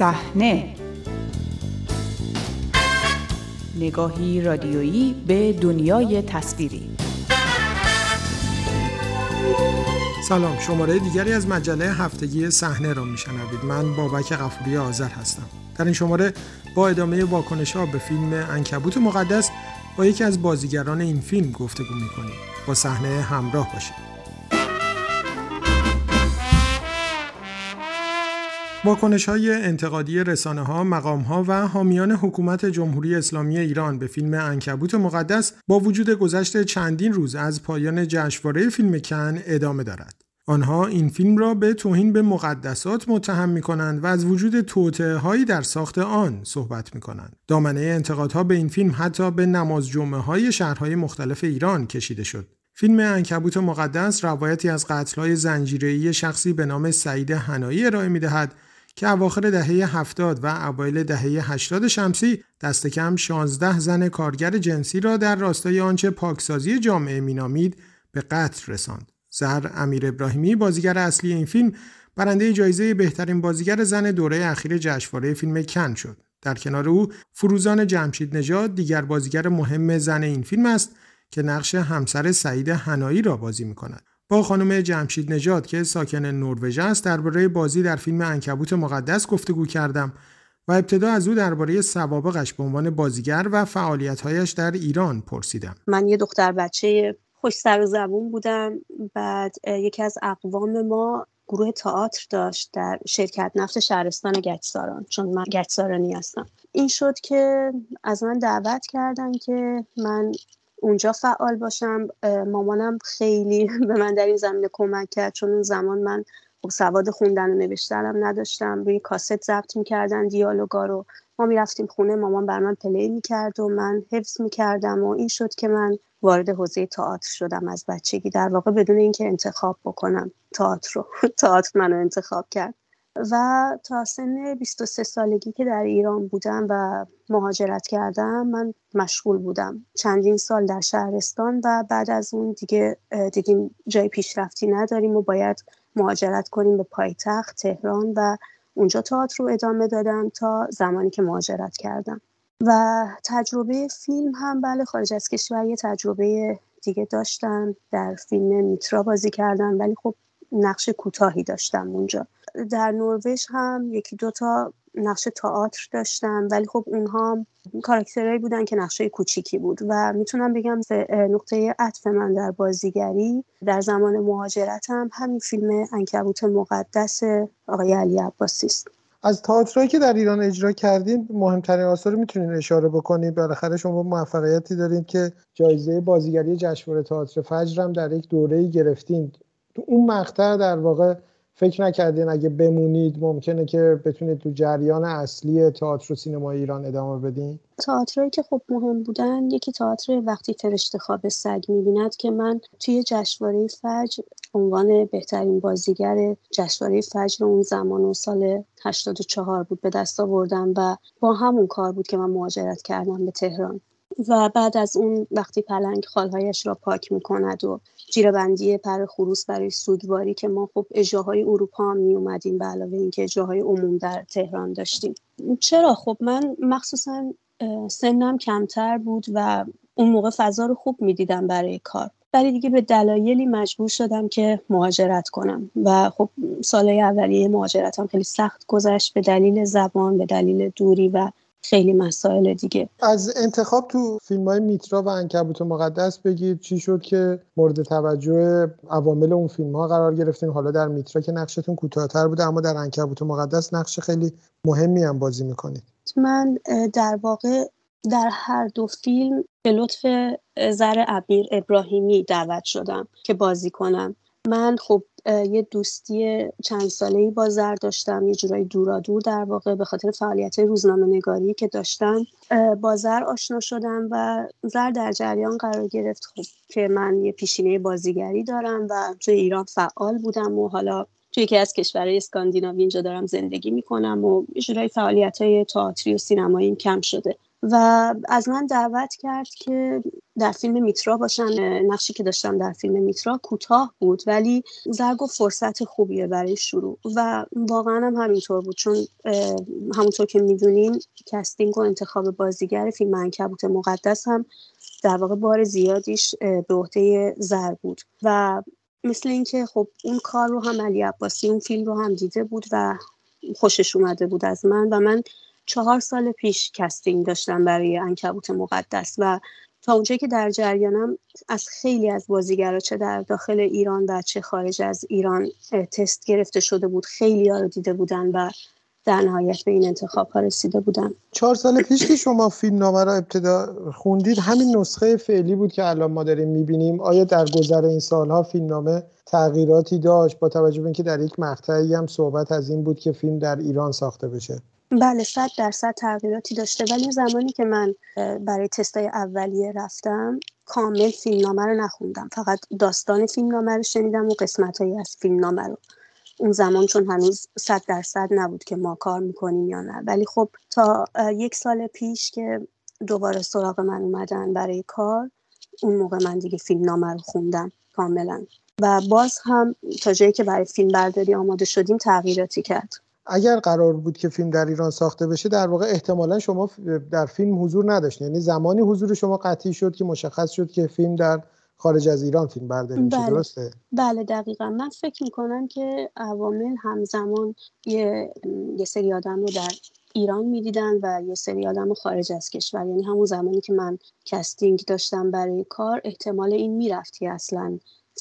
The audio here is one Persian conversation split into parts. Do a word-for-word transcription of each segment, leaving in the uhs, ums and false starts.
صحنه، نگاهی رادیویی به دنیای تصویری. سلام، شماره دیگری از مجله هفتگی صحنه را میشنوید. من بابک قفوری آذر هستم. در این شماره با ادامه واکنش‌ها به فیلم عنکبوت مقدس با یکی از بازیگران این فیلم گفتگو می‌کنیم. با صحنه همراه باشید. واکنش‌های انتقادی رسانه‌ها، مقام‌ها و حامیان حکومت جمهوری اسلامی ایران به فیلم عنکبوت مقدس با وجود گذشت چندین روز از پایان جشنواره فیلم کن ادامه دارد. آنها این فیلم را به توهین به مقدسات متهم می‌کنند و از وجود توطئه‌هایی در ساخت آن صحبت می‌کنند. دامنه انتقادها به این فیلم حتی به نماز جمعه‌های شهرهای مختلف ایران کشیده شد. فیلم عنکبوت مقدس روایتی از قتل‌های زنجیره‌ای شخصی به نام سعید حنایی ارائه می‌دهد که اواخر دهه هفتاد و اوایل دهه هشتاد شمسی دست کم شانزده زن کارگر جنسی را در راستای آنچه پاکسازی جامعه مینامید به قتل رساند. زر امیرابراهیمی، بازیگر اصلی این فیلم، برنده جایزه بهترین بازیگر زن دوره اخیر جشنواره فیلم کن شد. در کنار او فروزان جمشیدنژاد دیگر بازیگر مهم زن این فیلم است که نقش همسر سعید حنایی را بازی می‌کند. با خانم جمشیدنژاد که ساکن نروژ است درباره بازی در فیلم عنکبوت مقدس گفتگو کردم و ابتدا از او درباره سوابقش به عنوان بازیگر و فعالیت‌هایش در ایران پرسیدم. من یه دختر بچه خوش سر و زبون بودم. بعد یکی از اقوام ما گروه تئاتر داشت در شرکت نفت شهرستان گچساران، چون من گچسارانی هستم. این شد که از من دعوت کردن که من اونجا فعال باشم. مامانم خیلی به من در این زمینه کمک کرد، چون اون زمان من سواد خوندن و نوشتنم نداشتم. روی کاست ضبط می‌کردن دیالوگا رو، ما می‌رفتیم خونه، مامان بر من پلی می‌کرد و من حفظ می‌کردم و این شد که من وارد حوزه تئاتر شدم از بچگی، در واقع بدون اینکه انتخاب بکنم تئاتر رو تئاتر منو انتخاب کرد. و تا سن بیست و سه سالگی که در ایران بودم و مهاجرت کردم، من مشغول بودم چندین سال در شهرستان و بعد از اون دیگه دیدیم جای پیشرفتی نداریم و باید مهاجرت کنیم به پایتخت تهران و اونجا تئاتر رو ادامه دادم تا زمانی که مهاجرت کردم. و تجربه فیلم هم بله، خارج از کشور یه تجربه دیگه داشتم، در فیلم میترا بازی کردم ولی خب نقش کوتاهی داشتم اونجا. در نروژ هم یکی دو تا نقش تئاتر داشتم ولی خب اونها هم کاراکترایی بودن که نقشای کوچیکی بود و میتونم بگم نقطه عطف من در بازیگری در زمان مهاجرتم همین فیلم عنکبوت مقدس آقای علی عباسی است. از تئاترایی که در ایران اجرا کردین مهمترین آثار میتونین اشاره بکنید. بالاخره شما موفقیتی دارین که جایزه بازیگری جشنواره تئاتر فجر هم در یک دوره‌ای گرفتین. تو اون مقطع در واقع فکر نکردین اگه بمونید ممکنه که بتونید تو جریان اصلی تئاتر و سینما ایران ادامه بدین؟ تئاترایی که خب مهم بودن، یکی تئاتر وقتی فرشته خواب سگ می‌بیند که من توی جشنواره فجر عنوان بهترین بازیگر جشنواره فجر اون زمان و سال هشتاد و چهار بود به دست آوردم و با همون کار بود که من مهاجرت کردم به تهران. و بعد از اون وقتی پلنگ خالهایش را پاک می‌کند و جیره‌بندی پر خروس برای سوگواری که ما خب اجراهای اروپا هم می‌اومدیم به علاوه اینکه اجراهای عموم در تهران داشتیم. چرا خب من مخصوصا سنم کمتر بود و اون موقع فضا رو خوب می‌دیدم برای کار، ولی دیگه به دلایلی مجبور شدم که مهاجرت کنم و خب سالهای اولیه مهاجرتم خیلی سخت گذشت به دلیل زبان، به دلیل دوری و خیلی مسائل دیگه. از انتخاب تو فیلم‌های میترا و عنکبوت مقدس بگید، چی شد که مورد توجه عوامل اون فیلم‌ها قرار گرفتین؟ حالا در میترا که نقشتون کوتاه‌تر بوده اما در عنکبوت مقدس نقش خیلی مهمی هم بازی می‌کنید. من در واقع در هر دو فیلم به لطف زر امیرابراهیمی دعوت شدم که بازی کنم. من خب یه دوستی چند ساله‌ای با زر داشتم، یه جورایی دورا دور در واقع به خاطر فعالیت روزنامه‌نگاری که داشتم با زر آشنا شدم و زر در جریان قرار گرفت خب که من یه پیشینه بازیگری دارم و توی ایران فعال بودم و حالا توی یکی از کشورهای اسکاندیناوی اینجا دارم زندگی می‌کنم و یه جورایی فعالیت‌های تئاتری و سینمایی کم شده. و از من دعوت کرد که در فیلم میترا باشم. نقشی که داشتم در فیلم میترا کوتاه بود، ولی زر گفت فرصت خوبیه برای شروع، و واقعا هم همینطور بود، چون همونطور که میدونین کاستینگ و انتخاب بازیگر فیلم عنکبوت مقدس هم در واقع بار زیادیش به عهده زر بود، و مثل اینکه خب اون کار رو هم علی عباسی اون فیلم رو هم دیده بود و خوشش اومده بود از من، و من چهار سال پیش کاستینگ داشتم برای عنکبوت مقدس، و تا اونجایی که در جریانم از خیلی از بازیگرا چه در داخل ایران و چه خارج از ایران تست گرفته شده بود، خیلی ها رو دیده بودن و در نهایت به این انتخاب ها رسیده بودن. چهار سال پیش که شما فیلم نامه را ابتدا خوندید، همین نسخه فعلی بود که الان ما داریم میبینیم؟ آیا در گذر این سالها فیلم نامه تغییراتی داشت، با توجه به اینکه در یک مقطعی هم صحبت از این بود که فیلم در ایران ساخته بشه؟ بله، صد درصد تغییراتی داشته، ولی زمانی که من برای تستای اولیه رفتم کامل فیلم نامه رو نخوندم، فقط داستان فیلم نامه رو شنیدم و قسمت‌هایی از فیلم نامه رو. اون زمان چون هنوز صد درصد نبود که ما کار میکنیم یا نه، ولی خب تا یک سال پیش که دوباره سراغ من اومدن برای کار، اون موقع من دیگه فیلم نامه رو خوندم کاملا، و باز هم تا جایی که برای فیلم برداری آماده شدیم تغییراتی کرد. اگر قرار بود که فیلم در ایران ساخته بشه، در واقع احتمالا شما در فیلم حضور نداشتین، یعنی زمانی حضور شما قطعی شد که مشخص شد که فیلم در خارج از ایران فیلم برداری میشه؟ بله. درسته؟ بله دقیقا. من فکر میکنم که عوامل همزمان یه, یه سری آدم رو در ایران میدیدن و یه سری آدم رو خارج از کشور، یعنی همون زمانی که من کاستینگ داشتم برای کار احتمال این میرفت که اصلا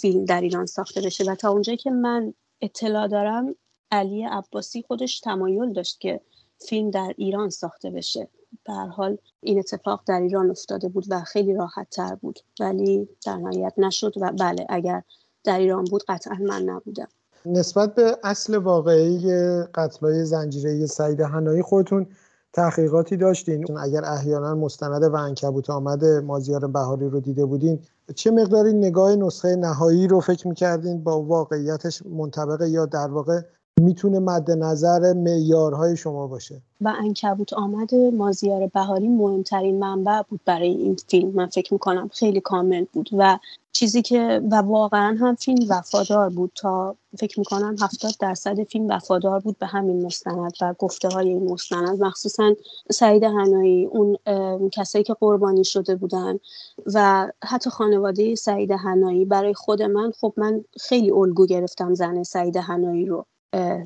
فیلم در ایران ساخته بشه، و تا اونجایی که من اطلاع دارم علی عباسی خودش تمایل داشت که فیلم در ایران ساخته بشه. به هر حال این اتفاق در ایران افتاده بود و خیلی راحت تر بود، ولی در نهایت نشد، و بله اگر در ایران بود قطعا من نبودم. نسبت به اصل واقعی قتل‌های زنجیره‌ای سعید حنایی خودتون تحقیقاتی داشتین؟ اگر احیانا مستند و عنکبوت آمده مازیار بهاری رو دیده بودین، چه مقداری نگاه نسخه نهایی رو فکر می‌کردین با واقعیتش منطبقه، یا در واقع میتونه مد نظر معیارهای شما باشه؟ و عنکبوت آمده مازیار بهاری مهمترین منبع بود برای این فیلم، من فکر میکنم خیلی کامل بود، و چیزی که و واقعا هم فیلم وفادار بود، تا فکر میکنم هفتاد درصد فیلم وفادار بود به همین مستند و گفته های این مستند، مخصوصا سعید حنایی، اون کسایی که قربانی شده بودن و حتی خانواده سعید حنایی. برای خود من خب من خیلی الگو گرفتم زن سعید حنایی رو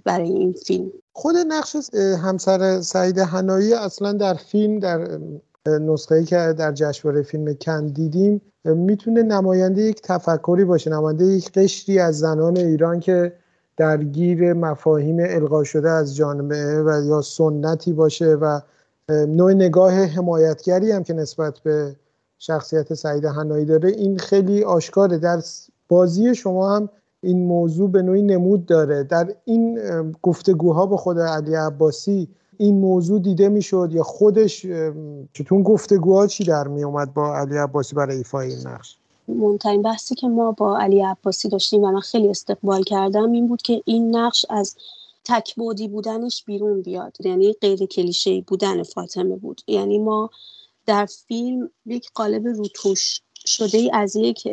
برای این فیلم. خود نقش همسر سعید حنایی اصلا در فیلم، در نسخه‌ای که در جشنواره فیلم کن دیدیم، میتونه نماینده یک تفکری باشه، نماینده یک قشری از زنان ایران که درگیر مفاهیم القا شده از جامعه و یا سنتی باشه، و نوع نگاه حمایتگری هم که نسبت به شخصیت سعید حنایی داره این خیلی آشکاره. در بازی شما هم این موضوع به نوعی نمود داره، در این گفتگوها با خود علی عباسی این موضوع دیده میشد، یا خودش چطور گفتگوها چی در می اومد با علی عباسی برای ایفای این نقش؟ مهمترین بحثی که ما با علی عباسی داشتیم و من خیلی استقبال کردم این بود که این نقش از تک‌بعدی بودنش بیرون بیاد، یعنی غیر کلیشه‌ای بودن فاطمه بود. یعنی ما در فیلم یک قالب روتوش شده ای از یک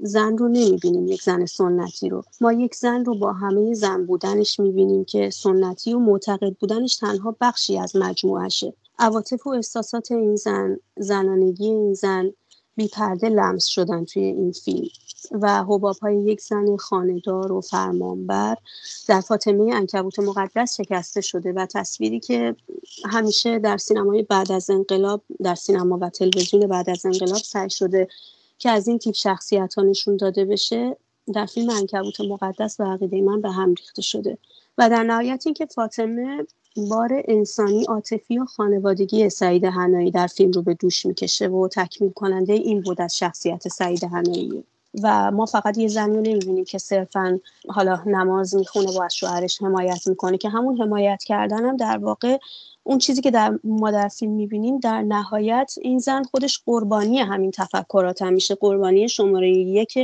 زن رو نمیبینیم، یک زن سنتی رو. ما یک زن رو با همه زن بودنش میبینیم که سنتی و معتقد بودنش تنها بخشی از مجموعشه. عواطف و احساسات این زن، زنانگی این زن بی پرده لمس شدن توی این فیلم، و حباب‌های یک زن خانه‌دار و فرمانبر در فاطمه عنکبوت مقدس شکسته شده، و تصویری که همیشه در سینمای بعد از انقلاب، در سینما و تلویزیون بعد از انقلاب سعی شده که از این تیپ شخصیت‌ها نشون داده بشه، در فیلم عنکبوت مقدس به عقیده من به هم ریخته شده، و در نهایت اینکه فاطمه بار انسانی، عاطفی و خانوادگی سعید حنایی در فیلم رو به دوش می‌کشه و تکمیل کننده این بود از شخصیت سعید حنایی. و ما فقط یه زنی رو نمی‌بینیم که صرفاً حالا نماز میخونه و از شوهرش حمایت میکنه، که همون حمایت کردن هم در واقع اون چیزی که در ما در فیلم میبینیم در نهایت این زن خودش قربانی همین تفکرات هم میشه، قربانی شماره یک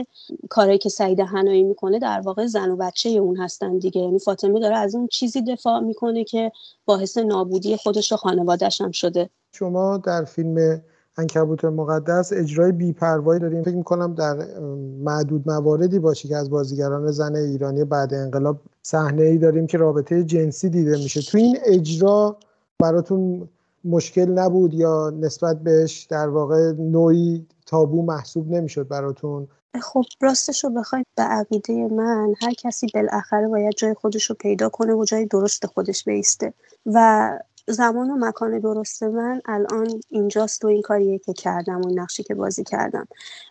کاری که سعید حنایی میکنه. در واقع زن و بچه اون هستن دیگه، یعنی فاطمه داره از اون چیزی دفاع میکنه که باعث نابودی خودش و خانواده‌اش هم شده. شما در فیلم عنکبوت مقدس اجرای بی‌پروایی داریم، فکر می‌کنم در معدود مواردی باشه که از بازیگران زن ایرانی بعد انقلاب صحنه‌ای داریم که رابطه جنسی دیده میشه. تو این اجرا براتون مشکل نبود یا نسبت بهش در واقع نوعی تابو محسوب نمیشد براتون؟ خب راستش رو بخواید به عقیده من هر کسی بالاخره باید جای خودش رو پیدا کنه و جای درست خودش بیسته و زمان و مکان درست من الان اینجاست و این کاریه که کردم و این نقشی که بازی کردم.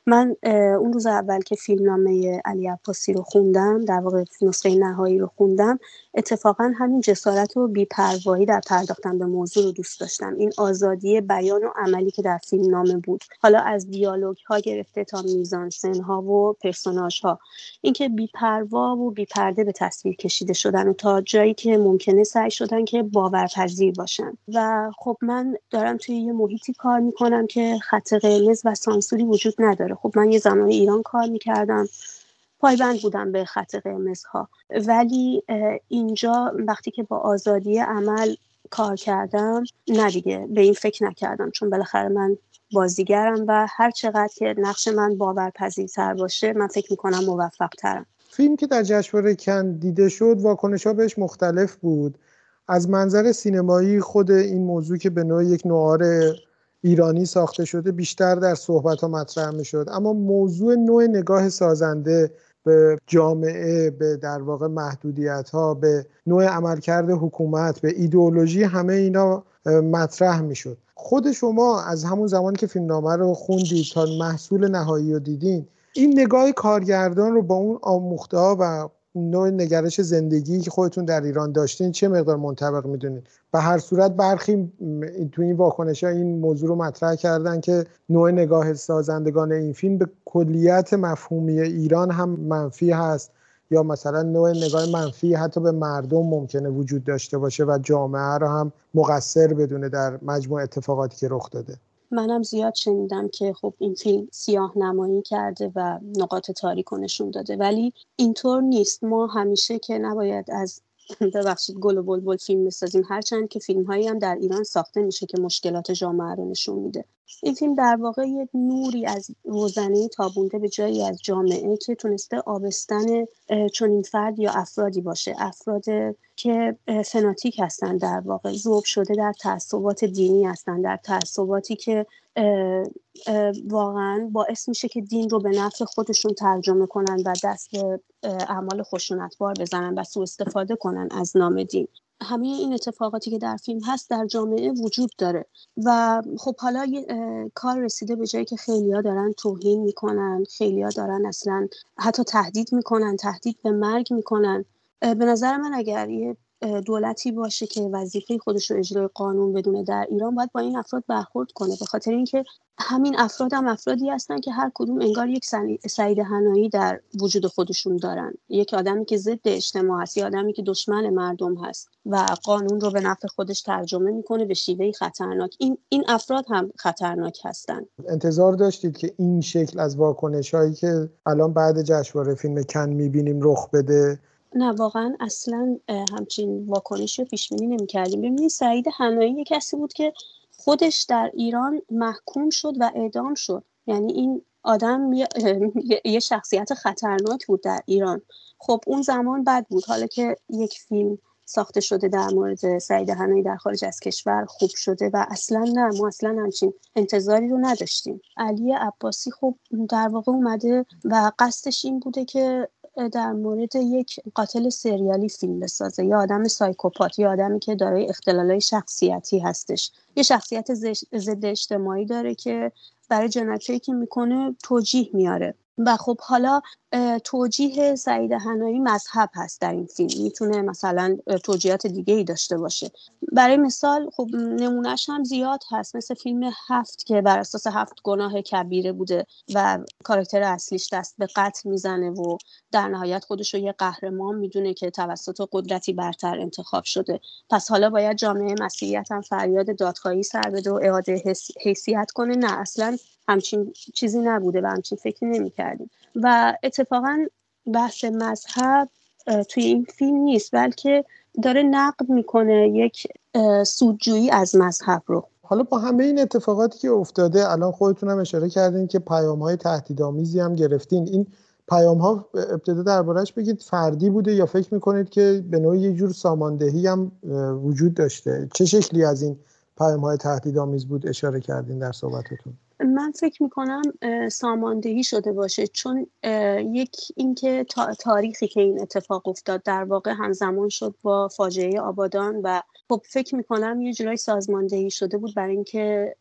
من اون روز اول که فیلمنامه علی عباسی رو خوندم، در واقع نسخه نهایی رو خوندم، اتفاقا همین جسارت و بی‌پروایی در پرداختن به موضوع رو دوست داشتم. این آزادی بیان و عملی که در فیلمنامه بود، حالا از دیالوگ‌ها گرفته تا میزانسن‌ها و پرسوناژها، اینکه بی‌پروا و بی‌پرده به تصویر کشیده شدن و تا جایی که ممکنه سعی شدن که باورپذیر باشن. و خب من دارم توی یه محیطی کار میکنم که خط قرمز و سانسوری وجود نداره. خب من یه زمان ایران کار میکردم، پایبند بودم به خط قرمزها، ولی اینجا وقتی که با آزادی عمل کار کردم نه دیگه به این فکر نکردم، چون بالاخره من بازیگرم و هر چقدر که نقش من باورپذیرتر باشه من فکر میکنم موفق‌ترم. فیلم که در جشنواره کن دیده شد واکنش‌ها بهش مختلف بود. از منظر سینمایی خود این موضوع که به نوع یک نوار ایرانی ساخته شده بیشتر در صحبت‌ها مطرح می‌شد، اما موضوع نوع نگاه سازنده به جامعه، به در واقع محدودیت‌ها، به نوع عملکرد حکومت، به ایدئولوژی، همه اینا مطرح می‌شد. خود شما از همون زمانی که فیلمنامه رو خوندید تا محصول نهایی رو دیدین، این نگاه کارگردان رو با اون آموخته‌ها و نوع نگرش زندگی که خودتون در ایران داشتین چه مقدار منطبق میدونید؟ به هر صورت برخی تو این واکنش‌ها این موضوع رو مطرح کردن که نوع نگاه سازندگان این فیلم به کلیت مفهومی ایران هم منفی هست، یا مثلا نوع نگاه منفی حتی به مردم ممکنه وجود داشته باشه و جامعه رو هم مقصر بدونه در مجموع اتفاقاتی که رخ داده. منم زیاد شنیدم که خب این فیلم سیاه نمایی کرده و نقاط تاریک نشون داده، ولی اینطور نیست. ما همیشه که نباید از ببخشید گل و بلبل فیلم بسازیم، هرچند که فیلم هایی هم در ایران ساخته میشه که مشکلات جامعه رو نشون میده. این فیلم در واقع یه نوری از روزنه تابونده به جایی از جامعه که تونسته آبستن چنین فرد یا افرادی باشه، افراد که فناتیک هستن، در واقع ذوب شده در تعصبات دینی هستن، در تعصباتی که اه اه واقعا باعث میشه که دین رو به نفع خودشون ترجمه کنن و دست به اعمال خشونتبار بزنن و سوء استفاده کنن از نام دین. همه این اتفاقاتی که در فیلم هست در جامعه وجود داره و خب حالا کار رسیده به جایی که خیلی‌ها دارن توهین میکنن، خیلی‌ها دارن اصلا حتی تهدید میکنن، تهدید به مرگ میکنن. به نظر من اگر یه دولتی باشه که وظیفه خودش رو اجرای قانون بدونه در ایران، باید با این افراد برخورد کنه، به خاطر اینکه همین افراد هم افرادی هستن که هر کدوم انگار یک سعید حنایی در وجود خودشون دارن. یک آدمی که ضد اجتماع هست، یک آدمی که دشمن مردم هست و قانون رو به نفع خودش ترجمه میکنه به شیوهی خطرناک. این این افراد هم خطرناک هستن. انتظار داشتید که این شکل از واکنش‌هایی که الان بعد جشنواره فیلم کن می‌بینیم رخ بده؟ نه واقعا اصلا همچین واکنشی رو پیش بینی نمی‌کردیم. ببینید سعید حنایی کسی بود که خودش در ایران محکوم شد و اعدام شد، یعنی این آدم یه, یه شخصیت خطرناک بود در ایران. خب اون زمان بد بود، حالا که یک فیلم ساخته شده در مورد سعید حنایی در خارج از کشور خوب شده و اصلا نه، ما اصلا همچین انتظاری رو نداشتیم. علی عباسی خب در واقع اومده و قصدش این بوده که در مورد یک قاتل سریالی فیلم بسازه، یا آدم سایکوپات، یا آدمی که دارای اختلالای شخصیتی هستش، یه شخصیت ضد اجتماعی داره که برای جنایتایی که میکنه توجیه میاره. و خب حالا توجیه سعید حنایی مذهب هست در این فیلم، میتونه مثلا توجیهات دیگه ای داشته باشه. برای مثال خب نمونهش هم زیاد هست، مثل فیلم هفت که بر اساس هفت گناه کبیره بوده و کاراکتر اصلیش دست به قتل میزنه و در نهایت خودش رو یه قهرمان میدونه که توسط قدرتی برتر انتخاب شده. پس حالا باید جامعه مسیحیت هم فریاد دادخواهی سر بده و اعاده حیثیت کنه؟ نه، اصلا همچین چیزی نبوده و همچین فکری نمی‌کردیم. و اتفاقا بحث مذهب توی این فیلم نیست، بلکه داره نقد میکنه یک سودجویی از مذهب رو. حالا با همه این اتفاقاتی که افتاده، الان خودتون هم اشاره کردین که پیام‌های تهدیدآمیزی هم گرفتین، این پیام‌ها ابتدا درباره‌اش بگید فردی بوده یا فکر میکنید که به نوعی یه جور ساماندهی هم وجود داشته؟ چه شکلی از این پیام‌های تهدیدآمیز بود اشاره کردین در صحبتتون؟ من فکر میکنم ساماندهی شده باشه، چون یک اینکه تاریخی که این اتفاق افتاد در واقع همزمان شد با فاجعه آبادان و خب فکر میکنم یه جورایی سازماندهی شده بود برای اینکه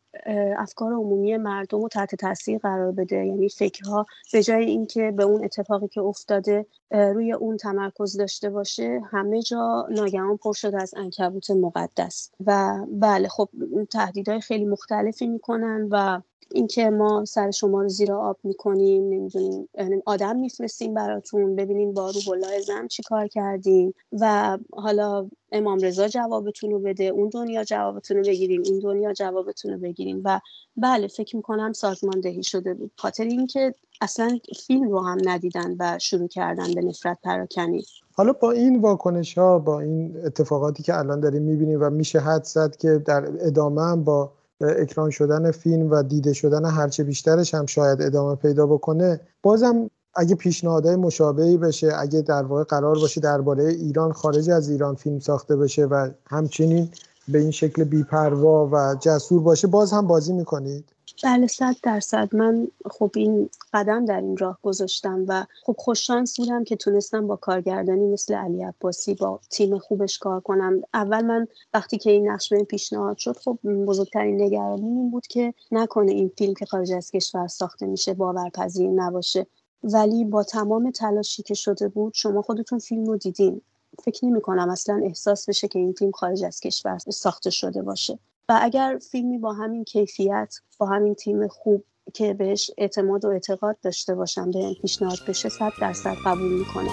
افکار عمومی مردم رو تحت تاثیر قرار بده. یعنی فکرها به جای اینکه به اون اتفاقی که افتاده روی اون تمرکز داشته باشه، همه جا ناگهان پر شده از عنکبوت مقدس. و بله خب تهدیدهای خیلی مختلفی میکنن و اینکه ما سر شما رو زیر آب میکنیم، نمیدونیم آدم میفرستیم براتون ببینیم با روح الله زم چی کار کردیم و حالا امام رضا جوابتون رو بده، اون دنیا جوابتون رو بگیریم، این دنیا جوابتون رو بگیریم. و بله فکر میکنم سازماندهی شده بود، خاطر اینکه اصلا فیلم رو هم ندیدن و شروع کردن به نفرت پراکنی. حالا با این واکنش ها، با این اتفاقاتی که الان داریم میبینیم و میشه حدس زد که در ادامه هم با اکران شدن فیلم و دیده شدن هرچه بیشترش هم شاید ادامه پیدا بکنه، بازم اگه پیشنهادهای مشابهی بشه، اگه در واقع قرار باشه درباره ایران خارج از ایران فیلم ساخته بشه و همچنین به این شکل بی‌پروا و جسور باشه، باز هم بازی میکنید؟ بله صد درصد. من خب این قدم در این راه گذاشتم و خب خوششانس بودم که تونستم با کارگردانی مثل علی عباسی با تیم خوبش کار کنم. اول من وقتی که این نقش بهم پیشنهاد شد، خب بزرگترین نگرانیم این بود که نکنه این فیلم که خارج از کشور ساخته میشه باورپذیر نباشه. ولی با تمام تلاشی که شده بود، شما خودتون فیلم رو دیدین، فکر نمی کنم اصلا احساس بشه که این فیلم خارج از کشور ساخته شده باشه. و اگر فیلمی با همین کیفیت، با همین تیم خوب که بهش اعتماد و اعتقاد داشته باشم، به پیشنهاد بشه، صد درصد قبول میکنم.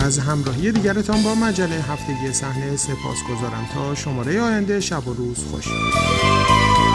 از همراهی دیگرتان با مجله هفتگی صحنه سپاس گذارم. تا شماره آینده، شب و روز خوش.